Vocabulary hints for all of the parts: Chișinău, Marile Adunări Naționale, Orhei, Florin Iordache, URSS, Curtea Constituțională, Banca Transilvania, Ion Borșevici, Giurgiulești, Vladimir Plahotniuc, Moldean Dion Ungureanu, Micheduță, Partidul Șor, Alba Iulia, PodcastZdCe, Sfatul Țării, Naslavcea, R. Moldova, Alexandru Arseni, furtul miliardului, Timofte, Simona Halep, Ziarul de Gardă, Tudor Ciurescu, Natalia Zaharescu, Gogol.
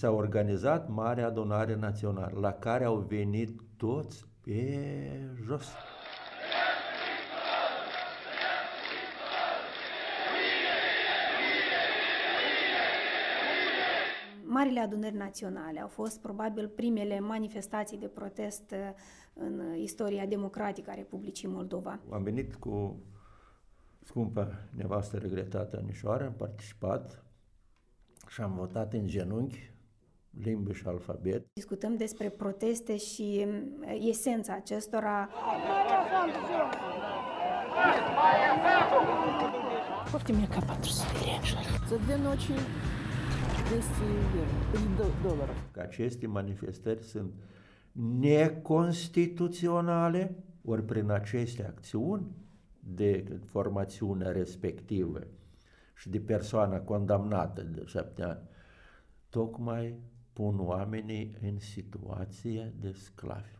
s-a organizat Marea Adunare Națională, la care au venit toți pe jos. Marile adunări naționale au fost probabil primele manifestații de protest în istoria democratică a Republicii Moldova. Am venit cu scumpa nevastă regretată Anișoară, am participat și am votat în genunchi, limbă și alfabet. Discutăm despre proteste și esența acestora. Poftim e ca 400 de lei. Că aceste manifestări sunt neconstituționale, ori prin aceste acțiuni de formațiune respectivă și de persoana condamnată de 7 ani, tocmai pun oamenii în situație de sclavi.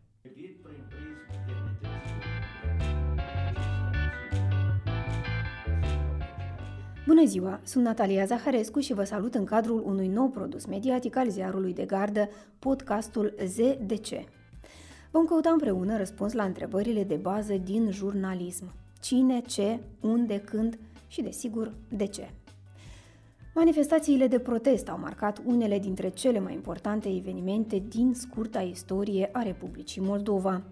Bună ziua! Sunt Natalia Zaharescu și vă salut în cadrul unui nou produs mediatic al Ziarului de Gardă, podcastul ZDC. Vom căuta împreună răspuns la întrebările de bază din jurnalism. Cine, ce, unde, când și, desigur, de ce. Manifestațiile de protest au marcat unele dintre cele mai importante evenimente din scurta istorie a Republicii Moldova.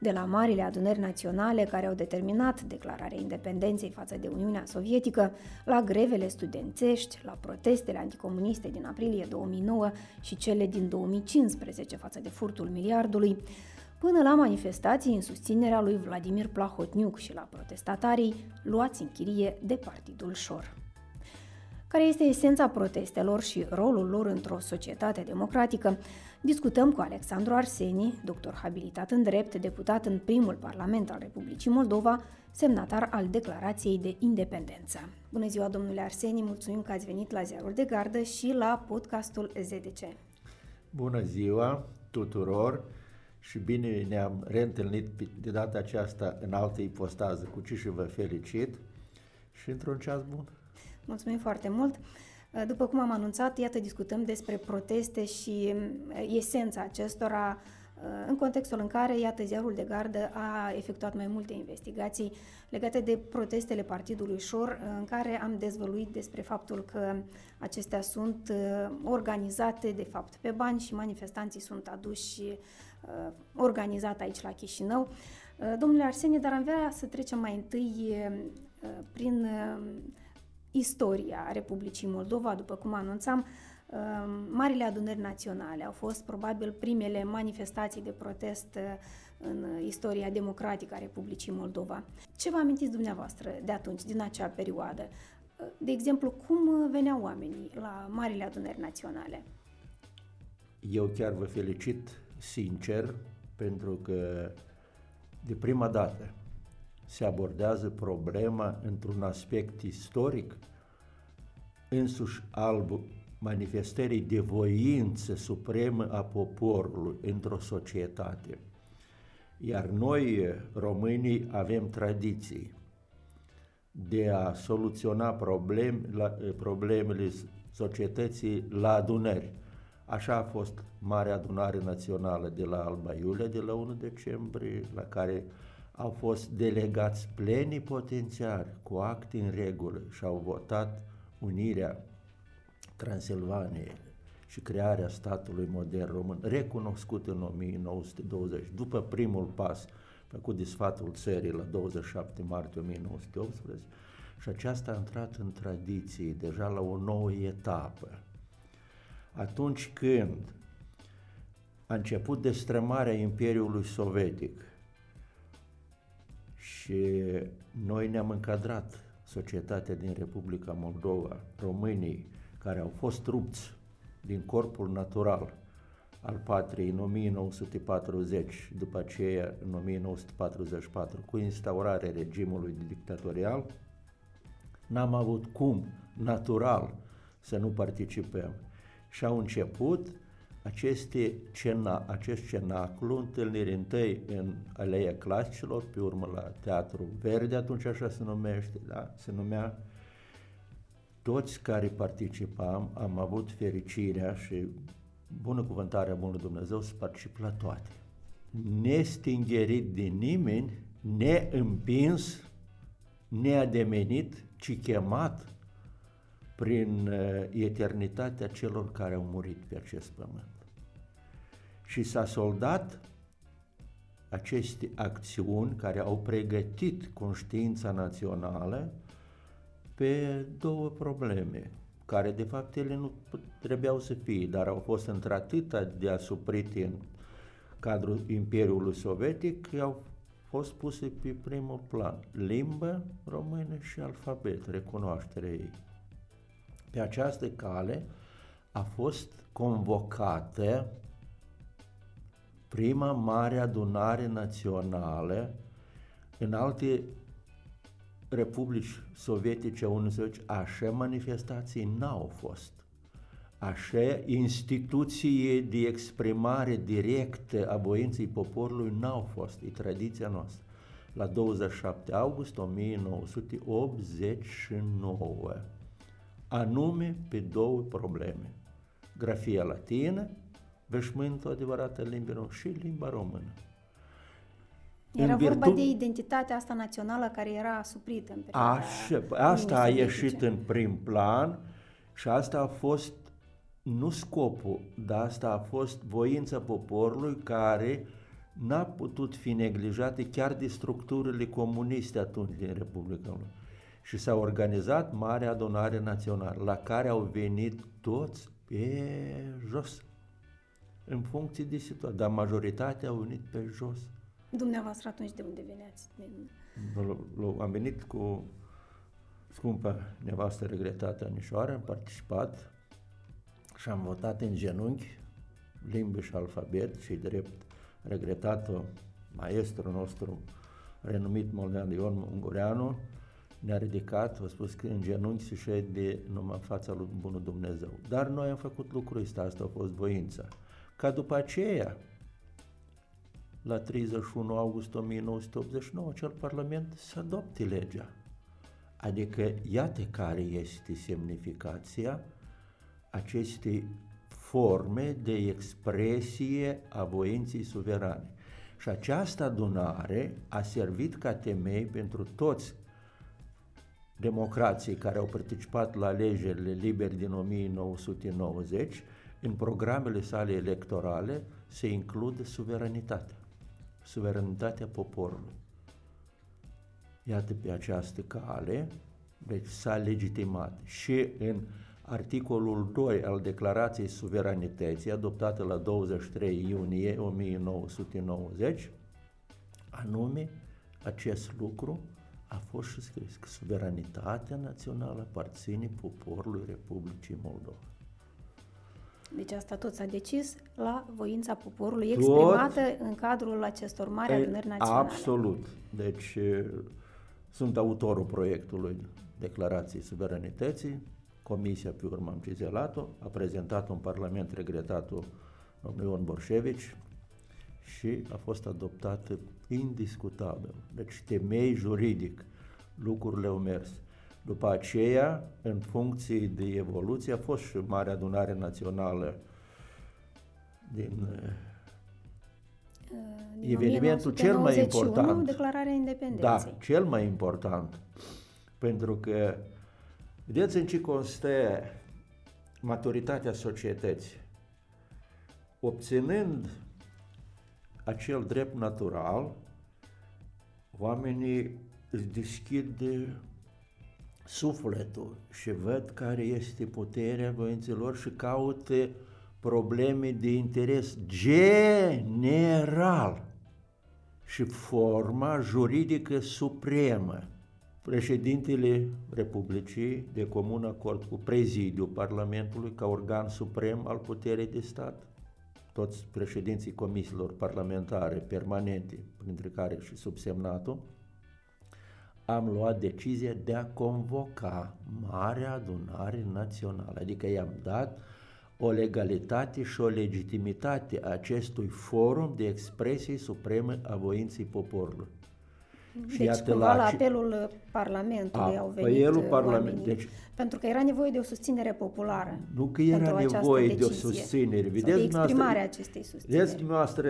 De la marile adunări naționale care au determinat declararea independenței față de Uniunea Sovietică, la grevele studențești, la protestele anticomuniste din aprilie 2009 și cele din 2015 față de furtul miliardului, până la manifestații în susținerea lui Vladimir Plahotniuc și la protestatarii luați în chirie de Partidul Șor. Care este esența protestelor și rolul lor într-o societate democratică, discutăm cu Alexandru Arseni, doctor habilitat în drept, deputat în primul Parlament al Republicii Moldova, semnatar al Declarației de Independență. Bună ziua, domnule Arseni, mulțumim că ați venit la Ziarul de Gardă și la podcastul ZDC. Bună ziua tuturor și bine ne-am reîntâlnit de data aceasta în altă ipostază, cu ce și vă felicit și într-un ceas bun. Mulțumim foarte mult! După cum am anunțat, iată, discutăm despre proteste și esența acestora în contextul în care, iată, Ziarul de Gardă a efectuat mai multe investigații legate de protestele Partidului Șor, în care am dezvăluit despre faptul că acestea sunt organizate, de fapt, pe bani și manifestanții sunt aduși organizat aici la Chișinău. Domnule Arsenie, dar am vrea să trecem mai întâi prin istoria Republicii Moldova. După cum anunțam, marile adunări naționale au fost probabil primele manifestații de protest în istoria democratică a Republicii Moldova. Ce vă amintiți dumneavoastră de atunci, din acea perioadă? De exemplu, cum veneau oamenii la marile adunări naționale? Eu chiar vă felicit sincer pentru că de prima dată se abordează problema într-un aspect istoric, însuși al manifestării de voință supremă a poporului într-o societate. Iar noi, românii, avem tradiții de a soluționa problemele societății la adunări. Așa a fost Marea Adunare Națională de la Alba Iulia, de la 1 decembrie, la care au fost delegați plenipotențiari cu acte în regulă și au votat unirea Transilvaniei și crearea statului modern român, recunoscut în 1920, după primul pas făcut de Sfatul Țării la 27 martie 1918, și aceasta a intrat în tradiție, deja la o nouă etapă. Atunci când a început destrămarea Imperiului Sovietic, și noi ne-am încadrat, societatea din Republica Moldova, românii care au fost rupți din corpul natural al patriei în 1940, după aceea în 1944, cu instaurarea regimului dictatorial, n-am avut cum natural să nu participăm. Și au început acest cenaclu, întâlniri întâi în Aleea Clasicilor, pe urmă la Teatrul Verde, atunci așa se numea, toți care participam am avut fericirea și binecuvântarea bunului Dumnezeu să particip la toate. Nestingerit de nimeni, neîmpins, neademenit, ci chemat prin eternitatea celor care au murit pe acest pământ. Și s-a soldat aceste acțiuni care au pregătit conștiința națională pe două probleme, care de fapt ele nu trebuiau să fie, dar au fost într-atâta de asuprite în cadrul Imperiului Sovietic, au fost puse pe primul plan, limba română și alfabet, recunoașterea ei. Pe această cale a fost convocată prima mare adunare națională. În alte republici sovietice, așa manifestații n-au fost. Așa instituții de exprimare directă a voinței poporului n-au fost. E tradiția noastră. La 27 august 1989, anume pe două probleme. Grafia latină, veșmântul adevărată limbii române și limba română. Era vorba de identitatea asta națională care era asuprită în perioada asta a ieșit în prim plan și asta a fost nu scopul, dar asta a fost voința poporului care n-a putut fi neglijată chiar de structurile comuniste atunci din Republica Moldova. Și s-a organizat Marea Adunare Națională, la care au venit toți pe jos, în funcție de situație, dar majoritatea au venit pe jos. Dumneavoastră atunci de unde veneați? Am venit cu scumpa nevastă regretată Anișoară, am participat și am votat în genunchi, limbi și alfabet, și drept regretatul maestrul nostru, renumit Moldean Dion Ungureanu, ne-a ridicat, a spus că în genunchi se șede numai în fața lui bunul Dumnezeu. Dar noi am făcut lucrul ăsta, asta a fost voința. Ca după aceea, la 31 august 1989, acel parlament să adopte legea. Adică, iată care este semnificația acestei forme de expresie a voinței suverane. Și această adunare a servit ca temei pentru toți democrații care au participat la alegerile libere din 1990, în programele sale electorale se include suveranitatea, suveranitatea poporului. Iată, pe această cale, deci s-a legitimat și în articolul 2 al Declarației Suveranității, adoptată la 23 iunie 1990, anume acest lucru a fost și scris, că suveranitatea națională aparține poporului Republicii Moldova. Deci asta tot s-a decis la voința poporului exprimată în cadrul acestor mari adunări naționale. Absolut. Deci sunt autorul proiectului Declarației Suveranității. Comisia, pe urmă, am cizelat-o, a prezentat-o în Parlament regretatul domnului Ion Borșevici și a fost adoptată indiscutabil. Deci temei juridic lucrurile au mers. După aceea, în funcție de evoluție, a fost și Marea Adunare Națională din evenimentul cel mai important. Declararea Independenței. Da, cel mai important. Pentru că, vedeți în ce constă maturitatea societății. Obținând acel drept natural, oamenii își deschid sufletul și văd care este puterea voințelor și caută probleme de interes general și forma juridică supremă. Președintele Republicii, de comun acord cu prezidiul Parlamentului ca organ suprem al puterii de stat, toți președinții comisiilor parlamentare permanente, printre care și subsemnatul, am luat decizia de a convoca Marea Adunare Națională, adică i-am dat o legalitate și o legitimitate a acestui forum de expresie supremă a voinței poporului. Deci cumva la apelul Parlamentului au venit oamenii. Deci, pentru că era nevoie de o susținere populară. Nu că era nevoie de o susținere. Vedeți, de exprimarea acestei susțineri. Vedeți, dumneavoastră,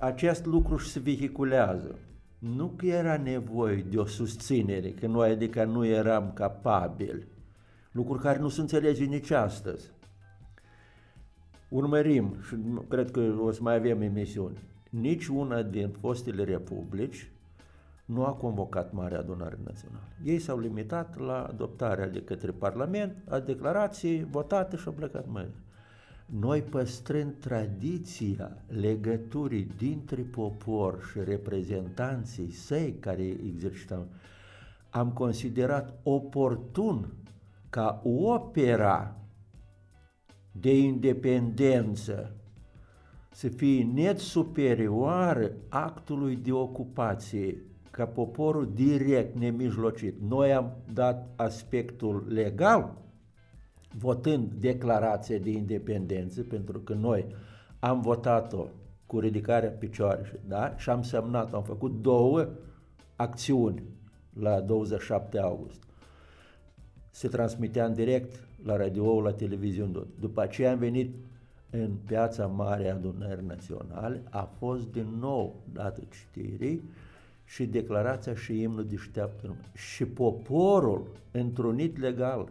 acest lucru și se vehiculează. Nu că era nevoie de o susținere, că noi adică nu eram capabili. Lucruri care nu se înțelege nici astăzi. Urmărim, și cred că o să mai avem emisiuni, nici una din fostele republici nu a convocat Marea Adunare Națională. Ei s-au limitat la adoptarea de către Parlament a declarației votate și au plecat mai. Noi păstrând tradiția legăturii dintre popor și reprezentanții săi care exercitau, am considerat oportun ca opera de independență să fie net superioară actului de ocupație, ca poporul direct, nemijlocit. Noi am dat aspectul legal, votând declarația de independență, pentru că noi am votat-o cu ridicarea picioare, da? Și am semnat, am făcut două acțiuni la 27 august. Se transmitea în direct la radio, la televiziune. După aceea am venit în Piața Mare Adunări Naționale, a fost din nou dată citirii și declarația și imnul deșteaptă. Și poporul întrunit legal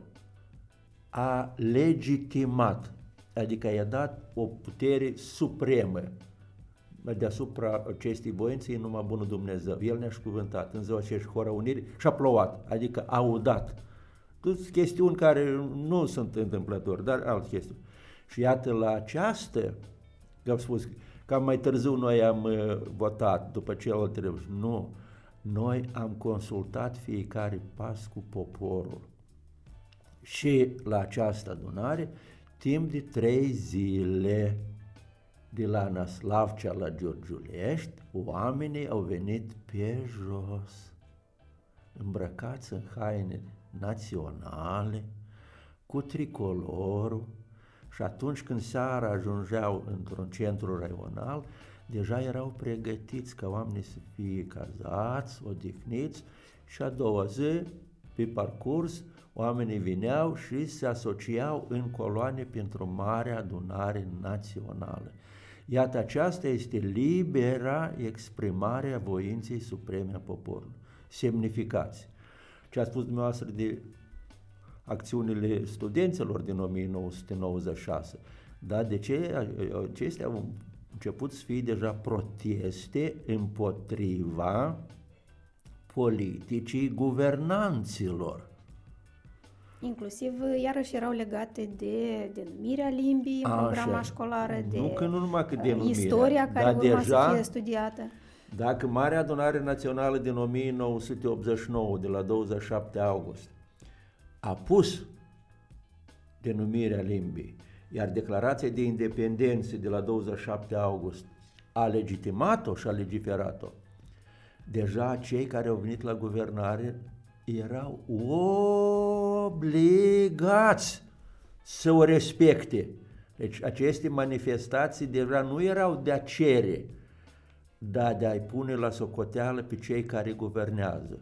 a legitimat, adică i-a dat o putere supremă deasupra acestei voințe, numai bunul Dumnezeu. El ne-a și cuvântat în ziua aceea și Hora Unirii și a plouat, adică a udat. Toți chestiuni care nu sunt întâmplători, dar alte chestiuni. Și iată la aceasta, că am spus, cam mai târziu noi am votat, după celelalte revoluții. Nu, noi am consultat fiecare pas cu poporul. Și la această adunare, timp de 3 zile, de la Naslavcea la Giurgiulești, oamenii au venit pe jos, îmbrăcați în haine naționale, cu tricolorul, și atunci când seara ajungeau într-un centru raional, deja erau pregătiți ca oamenii să fie cazați, odihniți, și a doua zi, pe parcurs, oamenii vineau și se asociau în coloane pentru Marea Adunare Națională. Iată, aceasta este libera exprimare a voinței supreme a poporului. Semnificați. Ce a spus dumneavoastră de acțiunile studenților din 1996. Dar de ce acestea au început să fie deja proteste împotriva politicii guvernanților. Inclusiv, iarăși, erau legate de denumirea limbii, programa școlară, de istoria care urma să fie studiată. Dacă Marea Adunare Națională din 1989, de la 27 august, a pus denumirea limbii, iar declarația de independență de la 27 august a legitimat-o și a legiferat-o, deja cei care au venit la guvernare erau obligați să o respecte. Deci aceste manifestații deja nu erau de a cere, dar de a-i pune la socoteală pe cei care guvernează.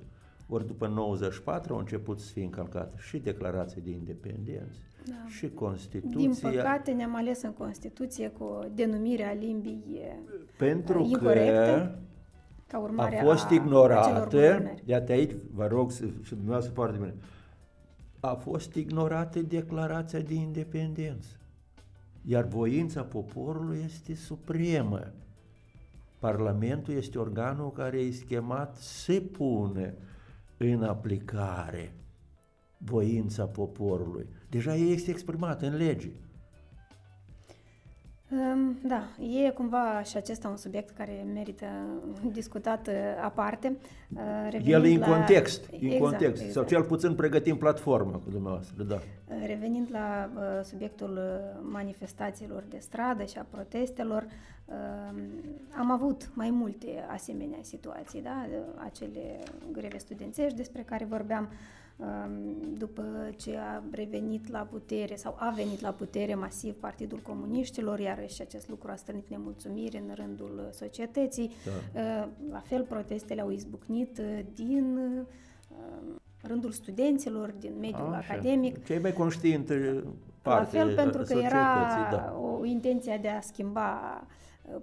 Ori după 94 au început să fie încălcate și declarația de independență, și Constituția. Din păcate ne-am ales în Constituție cu denumirea limbii incorectă, ca urmare a fost ignorată, iată aici, vă rog și dumneavoastră foarte bine, a fost ignorată declarația de independență, iar voința poporului este supremă. Parlamentul este organul care e schemat să pune în aplicare voința poporului. Deja ei este exprimată în lege. Da, e cumva și acesta un subiect care merită discutat aparte. El e în context, sau cel puțin pregătim platforma cu dumneavoastră, da. Revenind la subiectul manifestațiilor de stradă și a protestelor, am avut mai multe asemenea situații, da? Acele greve studențești despre care vorbeam, după ce a revenit la putere sau a venit la putere masiv Partidul Comuniștilor, iarăși acest lucru a strânit nemulțumire în rândul societății. Da. La fel, protestele au izbucnit din rândul studenților, din mediul academic. Cei mai conștienți parte. La fel, pentru că era o intenție de a schimba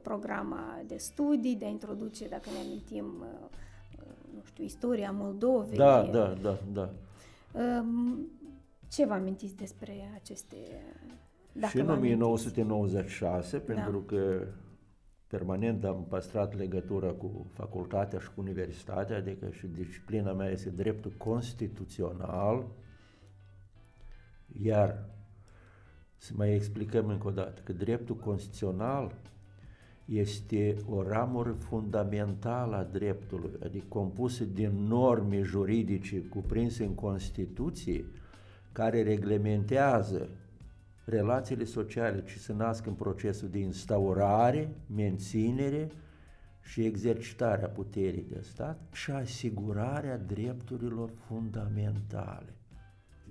programa de studii, de a introduce, dacă ne amintim, nu știu, istoria Moldovei. Da. Ce vă amintiți despre aceste... Și în 1996, pentru că permanent am păstrat legătura cu facultatea și cu universitatea, adică și disciplina mea este dreptul constituțional, iar să mai explicăm încă o dată că dreptul constituțional este o ramură fundamentală a dreptului, adică compusă din norme juridice cuprinse în Constituție, care reglementează relațiile sociale ce se nasc în procesul de instaurare, menținere și exercitarea puterii de stat și asigurarea drepturilor fundamentale.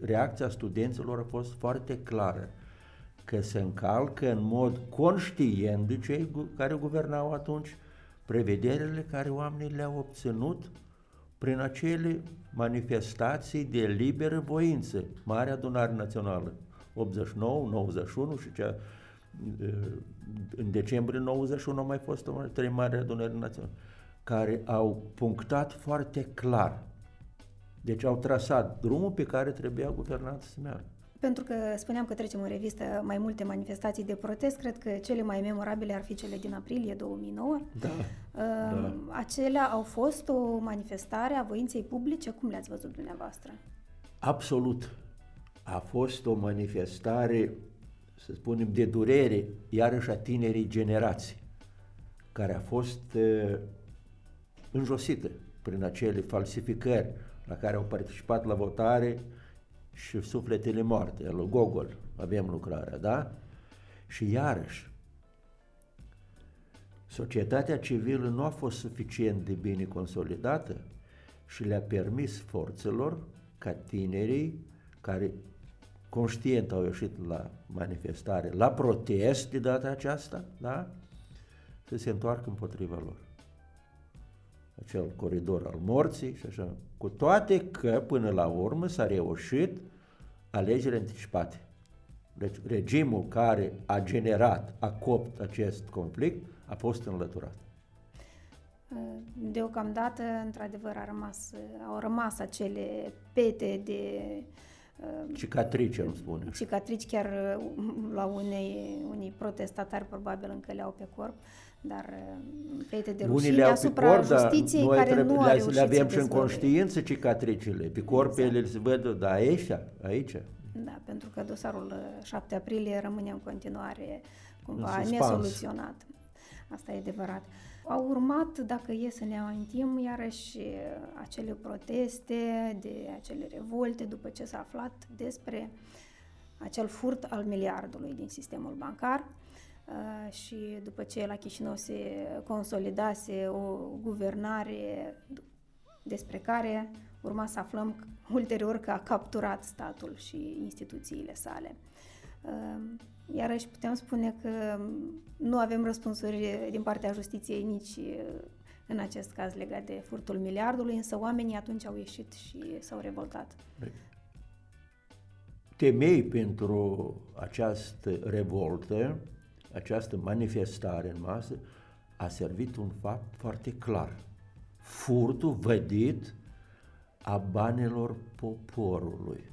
Reacția studenților a fost foarte clară, că se încalcă în mod conștient de cei care guvernau atunci prevederile care oamenii le-au obținut prin acele manifestații de liberă voință. Marea Adunare Națională 89, 91 și cea în decembrie 91 au mai fost trei mari adunări naționale care au punctat foarte clar. Deci au trasat drumul pe care trebuia guvernanța să meargă. Pentru că spuneam că trecem în revistă mai multe manifestații de protest, cred că cele mai memorabile ar fi cele din aprilie 2009. Da. Acelea au fost o manifestare a voinței publice, cum le-ați văzut dumneavoastră? Absolut. A fost o manifestare, să spunem, de durere, iarăși a tinerii generații, care a fost înjosită prin acele falsificări la care au participat la votare și Sufletele moarte, lui Gogol, avem lucrarea, da? Și iarăși, societatea civilă nu a fost suficient de bine consolidată și le-a permis forțelor ca tinerii care conștient au ieșit la manifestare, la protest de data aceasta, da? Să se întoarcă împotriva lor. Acel coridor al morții și așa. Cu toate că, până la urmă, s-a reușit alegerile anticipate. Deci, regimul care a generat, a copt acest conflict, a fost înlăturat. Deocamdată, într-adevăr, au rămas acele pete de... Cicatrici, îmi spune. Cicatrici chiar la unii protestatari, probabil încă le-au pe corp, dar pete de rușine asupra justiției care nu au reușit să le avem și în conștiință cicatricile, pe corp ele se văd, dar aici. Da, pentru că dosarul 7 aprilie rămâne în continuare cumva nesoluționat. Asta e adevărat. Au urmat, dacă e să ne amintim, iarăși acele proteste, de acele revolte, după ce s-a aflat despre acel furt al miliardului din sistemul bancar și după ce la Chișinău se consolidase o guvernare despre care urma să aflăm ulterior că a capturat statul și instituțiile sale. Iarăși putem spune că nu avem răspunsuri din partea justiției nici în acest caz legat de furtul miliardului, însă oamenii atunci au ieșit și s-au revoltat. Temei pentru această revoltă, această manifestare în masă, a servit un fapt foarte clar. Furtul vădit a banilor poporului.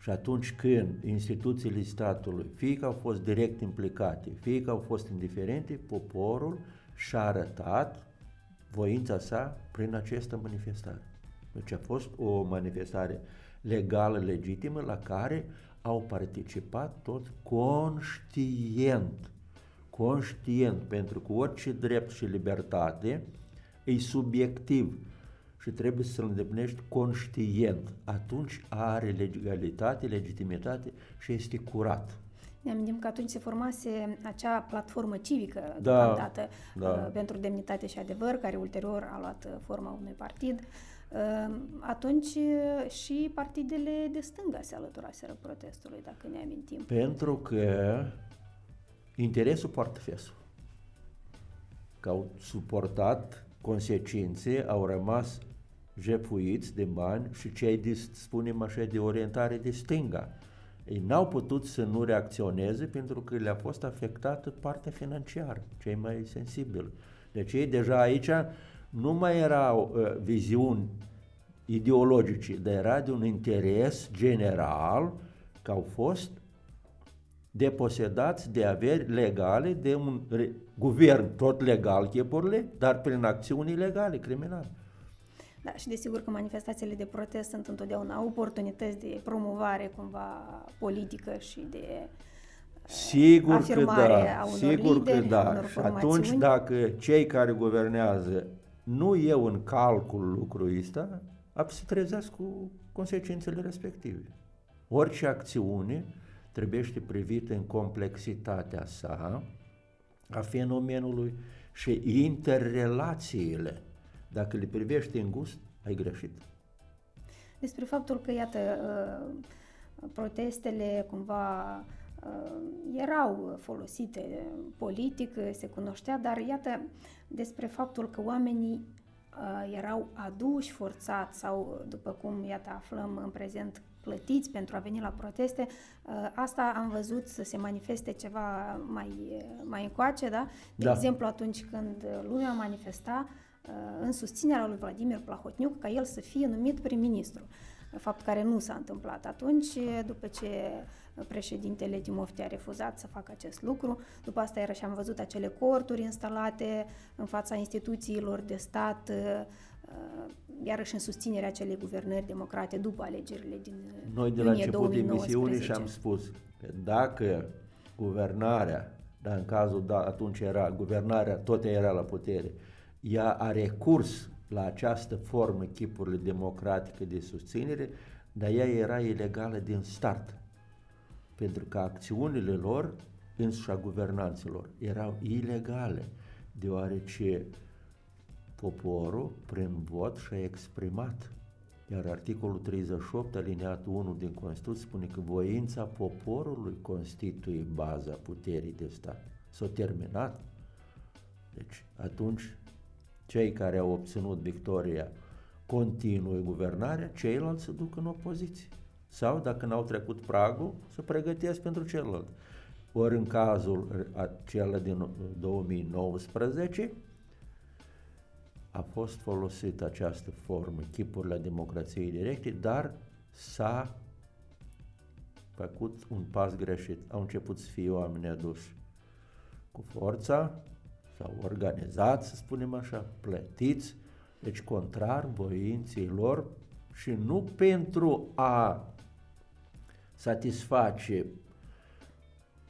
Și atunci când instituțiile statului, fie că au fost direct implicate, fie că au fost indiferente, poporul și-a arătat voința sa prin această manifestare. Deci a fost o manifestare legală, legitimă, la care au participat tot conștient, pentru că orice drept și libertate e subiectiv. Și trebuie să-l îndeplinești conștient. Atunci are legalitate, legitimitate și este curat. Ne amintim că atunci se formase acea platformă civică pentru demnitate și adevăr, care ulterior a luat forma unui partid. Atunci și partidele de stânga se alăturaseră protestului, dacă ne amintim. Pentru că interesul poartă fesul. Că au suportat consecințe, au rămas jefuiți de bani și cei de, spunem așa, de orientare de stânga. Ei n-au putut să nu reacționeze pentru că le-a fost afectată partea financiară, cei mai sensibili. Deci ei deja aici nu mai erau viziuni ideologice, dar era de un interes general că au fost deposedați de averi legale de un guvern, tot legal chepurile, dar prin acțiuni ilegale, criminale. Da, și desigur că manifestațiile de protest sunt întotdeauna oportunități de promovare cumva politică și de afirmare a unor lideri, a unor formațiuni. Și atunci dacă cei care guvernează nu iau în calcul lucrul ăsta, se trezească cu consecințele respective. Orice acțiune trebuie privită în complexitatea sa, a fenomenului și interrelațiile. Dacă le privești în gust, ai greșit. Despre faptul că, iată, protestele cumva erau folosite politic, se cunoștea, dar iată, despre faptul că oamenii erau aduși forțat sau, după cum, iată, aflăm în prezent, plătiți pentru a veni la proteste, asta am văzut să se manifeste ceva mai încoace, da? De exemplu, atunci când lumea manifesta în susținerea lui Vladimir Plahotniuc ca el să fie numit prim-ministru, fapt care nu s-a întâmplat atunci, după ce președintele Timofte a refuzat să facă acest lucru. După asta era și am văzut acele corturi instalate în fața instituțiilor de stat, iarăși în susținerea acelei guvernări democrate după alegerile din iunie 2019. Noi de la început de emisiune și-am spus că dacă guvernarea, dar în cazul atunci era guvernarea, tot era la putere, ea a recurs la această formă chipurile democratică de susținere, dar ea era ilegală din start, pentru că acțiunile lor, însuși a guvernanților, erau ilegale, deoarece poporul, prin vot, și-a exprimat. Iar articolul 38, alineatul 1 din Constituție, spune că voința poporului constituie baza puterii de stat. S-a terminat. Deci, atunci, cei care au obținut victoria continuă guvernarea, ceilalți se duc în opoziție. Sau, dacă n-au trecut pragul, se pregătesc pentru celălalt. Ori în cazul acela din 2019, a fost folosită această formă, chipurile democrației directe, dar s-a făcut un pas greșit. Au început să fie oameni aduși cu forța, sau organizați, să spunem așa, plătiți, deci contrar voinței lor și nu pentru a satisface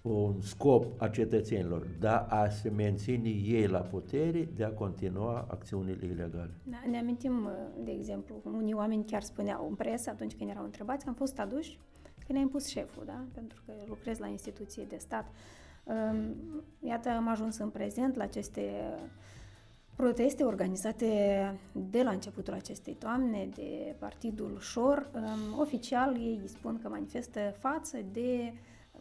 un scop a cetățenilor, dar a se menține ei la putere de a continua acțiunile ilegale. Da, ne amintim, de exemplu, unii oameni chiar spuneau în presă, atunci când erau întrebați, am fost aduși că ne-a impus șeful, da? Pentru că lucrez la instituție de stat. Iată, am ajuns în prezent la aceste proteste organizate de la începutul acestei toamne de Partidul Șor. Oficial ei spun că manifestă față de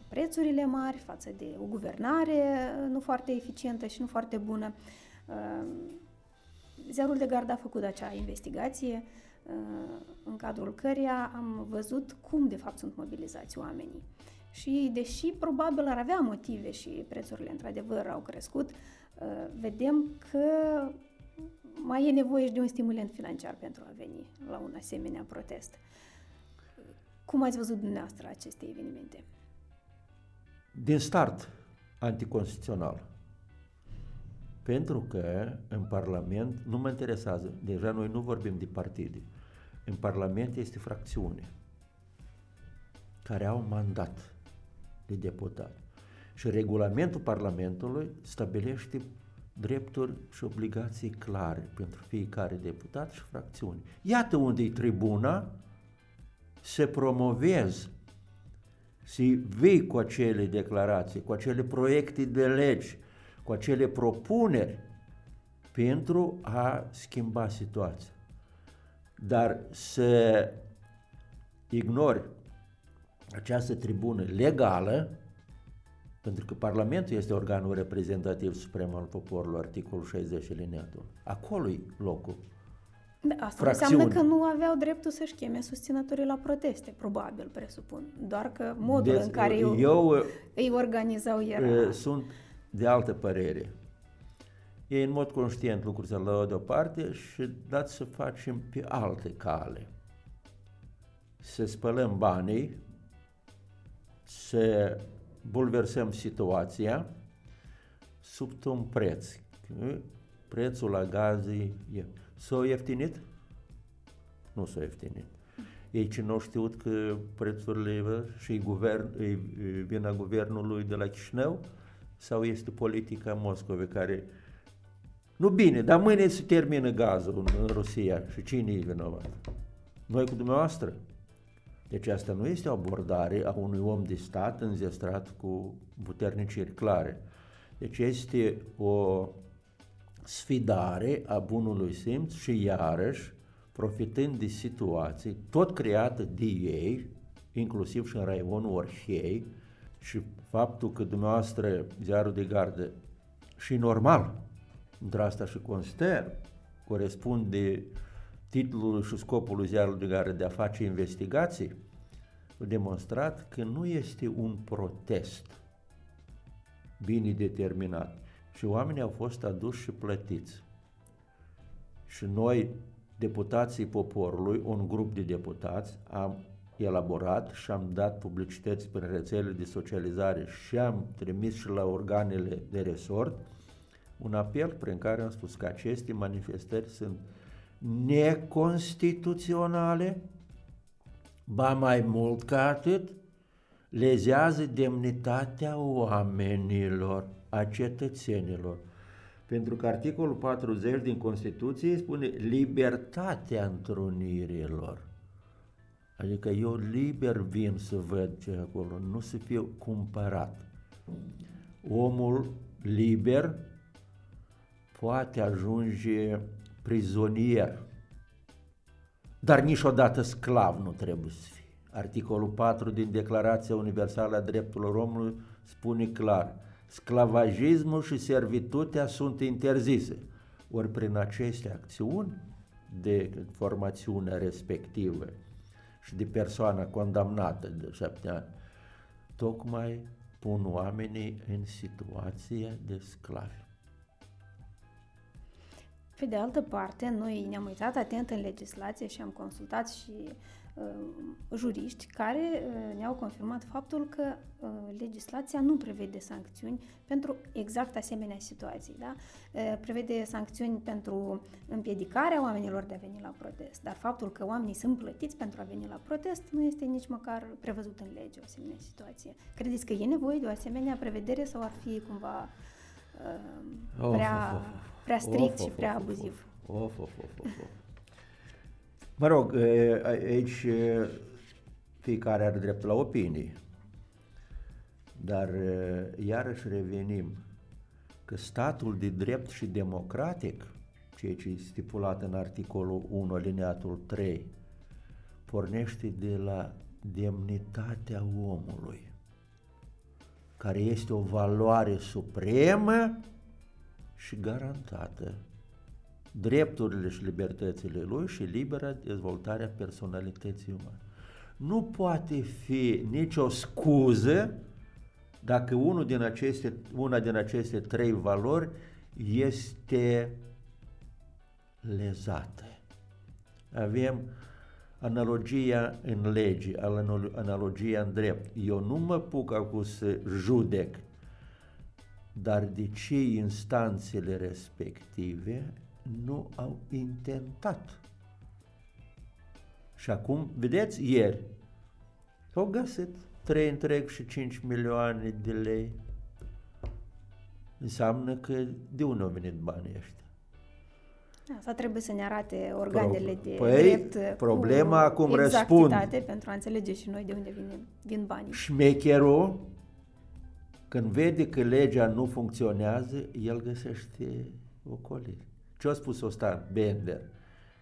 prețurile mari, față de o guvernare nu foarte eficientă și nu foarte bună. Ziarul de Gardă a făcut acea investigație în cadrul căreia am văzut cum de fapt sunt mobilizați oamenii. Și deși probabil ar avea motive și prețurile într-adevăr au crescut, vedem că mai e nevoie și de un stimulent financiar pentru a veni la un asemenea protest. Cum ați văzut dumneavoastră aceste evenimente? Din start, anticonstituțional. Pentru că în Parlament, nu mă interesează, deja noi nu vorbim de partide, în Parlament este fracțiune care au mandat de deputat. Și regulamentul Parlamentului stabilește drepturi și obligații clare pentru fiecare deputat și fracțiune. Iată unde e tribuna să promovezi, să vii cu acele declarații, cu acele proiecte de legi, cu acele propuneri pentru a schimba situația. Dar să ignori această tribună legală, pentru că Parlamentul este organul reprezentativ suprem al poporului, articolul 60 alineatul. Acolo-i locul. Da, asta fracțiuni. Înseamnă că nu aveau dreptul să-și cheme susținătorii la proteste, probabil, presupun. Doar că modul în care îi organizau era... Sunt de altă părere. Ei, în mod conștient, lucrurile se lău deoparte și dați să facem pe alte cale. Să spălăm banii, să bulversăm situația sub un preț. Prețul la gaze e... S-au ieftinit? Nu s-au ieftinit. Ei ce n-au știut că prețurile și vina guvernului de la Chișinău sau este politica Moscovei care... Nu bine, dar mâine se termină gazul în Rusia și cine e vinovat? Noi cu dumneavoastră? Deci asta nu este o abordare a unui om de stat înzestrat cu puterniciri clare. Deci este o sfidare a bunului simț și iarăși profitând de situații tot creată de ei, inclusiv și în raionul Orhei, și faptul că dumneavoastră Ziarul de Gardă și normal, între asta și conster, corespunde titlul și scopul Ziarului de Gardă de a face investigații, a demonstrat că nu este un protest bine determinat. Și oamenii au fost aduși și plătiți. Și noi, deputații poporului, un grup de deputați, am elaborat și am dat publicități prin rețelele de socializare și am trimis și la organele de resort un apel prin care am spus că aceste manifestări sunt neconstituționale, ba mai mult ca atât, lezează demnitatea oamenilor, a cetățenilor. Pentru că articolul 40 din Constituție spune libertatea întrunirilor. Adică eu liber vin să văd ce e acolo, nu să fiu cumpărat. Omul liber poate ajunge prizonier, dar niciodată sclav nu trebuie să fie. Articolul 4 din Declarația Universală a Drepturilor Omului spune clar: sclavajismul și servitutea sunt interzise. Ori prin aceste acțiuni de formațiune respectivă și de persoana condamnată de 7 ani, tocmai pun oamenii în situație de sclavi. Pe de altă parte, noi ne-am uitat atent în legislație și am consultat și juriști care ne-au confirmat faptul că legislația nu prevede sancțiuni pentru exact asemenea situații. Da? Prevede sancțiuni pentru împiedicarea oamenilor de a veni la protest, dar faptul că oamenii sunt plătiți pentru a veni la protest nu este nici măcar prevăzut în lege o asemenea situație. Credeți că e nevoie de o asemenea prevedere sau ar fi cumva prea strict și prea abuziv? Mă rog, aici fiecare are drept la opinie, dar iarăși revenim că statul de drept și democratic, ceea ce e stipulat în articolul 1, alineatul 3, pornește de la demnitatea omului, care este o valoare supremă și garantată. Drepturile și libertățile lui și libera dezvoltarea personalității umane. Nu poate fi nicio scuză dacă una din aceste trei valori este lezată. Avem analogia în lege, analogia în drept. Eu nu mă puc acum să judec, dar de ce instanțele respective nu au intentat. Și acum, vedeți, ieri au găsit 3,5 milioane de lei. Înseamnă că de unde au venit banii ăștia? Asta trebuie să ne arate organele de drept problema acum exactitate pentru a înțelege și noi de unde vin banii. Șmecherul, când vede că legea nu funcționează, el găsește ocoliri. Ce a spus Ostan Bender?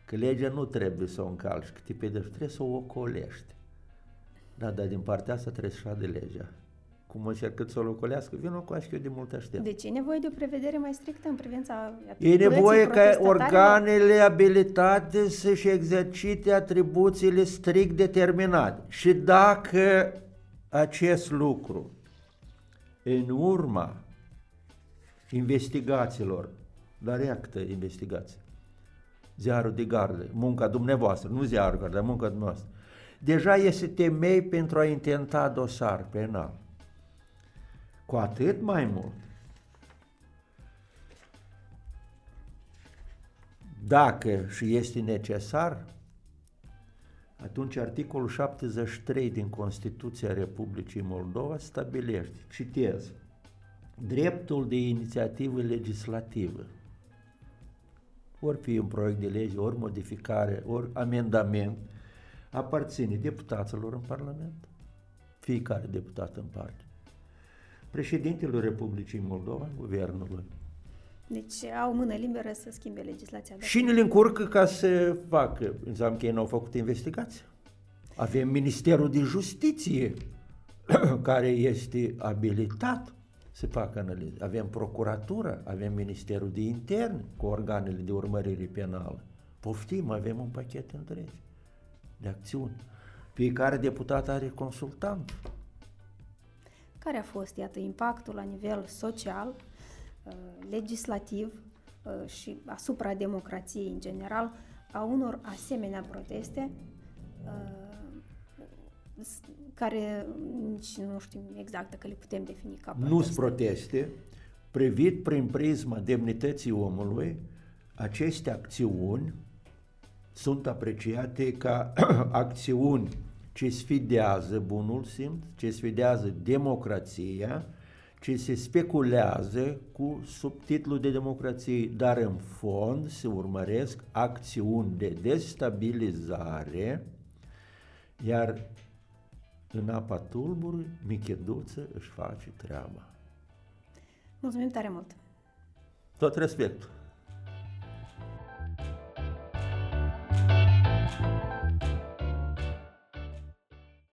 Că legea nu trebuie să o încalci, că te pedești, trebuie să o ocolești. Da, dar din partea asta trebuie să șade legea. Cum încercând să o locolească, vină cu așa că eu de mult aștept. De ce e nevoie de o prevedere mai strictă în privința atribuției? E nevoie ca organele abilitate să-și exercite atribuțiile strict determinate. Și dacă acest lucru, în urma investigațiilor, dar iată investigații, Ziarul de Gardă, munca dumneavoastră, nu Ziarul de Gardă, dar munca dumneavoastră, deja este temei pentru a intenta dosar penal. Cu atât mai mult, dacă și este necesar, atunci articolul 73 din Constituția Republicii Moldova stabilește, citez, dreptul de inițiativă legislativă, ori fi un proiect de lege, ori modificare, ori amendament, aparține deputaților în Parlament, fiecare deputat în parte, președintelui Republicii Moldova, guvernului. Deci au mână liberă să schimbe legislația. Și ne le încurcă ca să facă. Înseamnă că ei n-au făcut investigație. Avem Ministerul de Justiție care este abilitat să facă analize. Avem Procuratura, avem Ministerul de Interne cu organele de urmărire penală. Poftim, avem un pachet întreg de acțiuni. Fiecare deputat are consultant. Care a fost, iată, impactul la nivel social, legislativ și asupra democrației în general a unor asemenea proteste care nici nu știm exact dacă le putem defini ca proteste? Nu-s proteste. Privit prin prisma demnității omului, aceste acțiuni sunt apreciate ca acțiuni ce sfidează bunul simț, ce sfidează democrația, ce se speculează cu subtitlul de democrație, dar în fond se urmăresc acțiuni de destabilizare, iar în apa tulburului Micheduță își face treaba. Mulțumim tare mult! Tot respectul!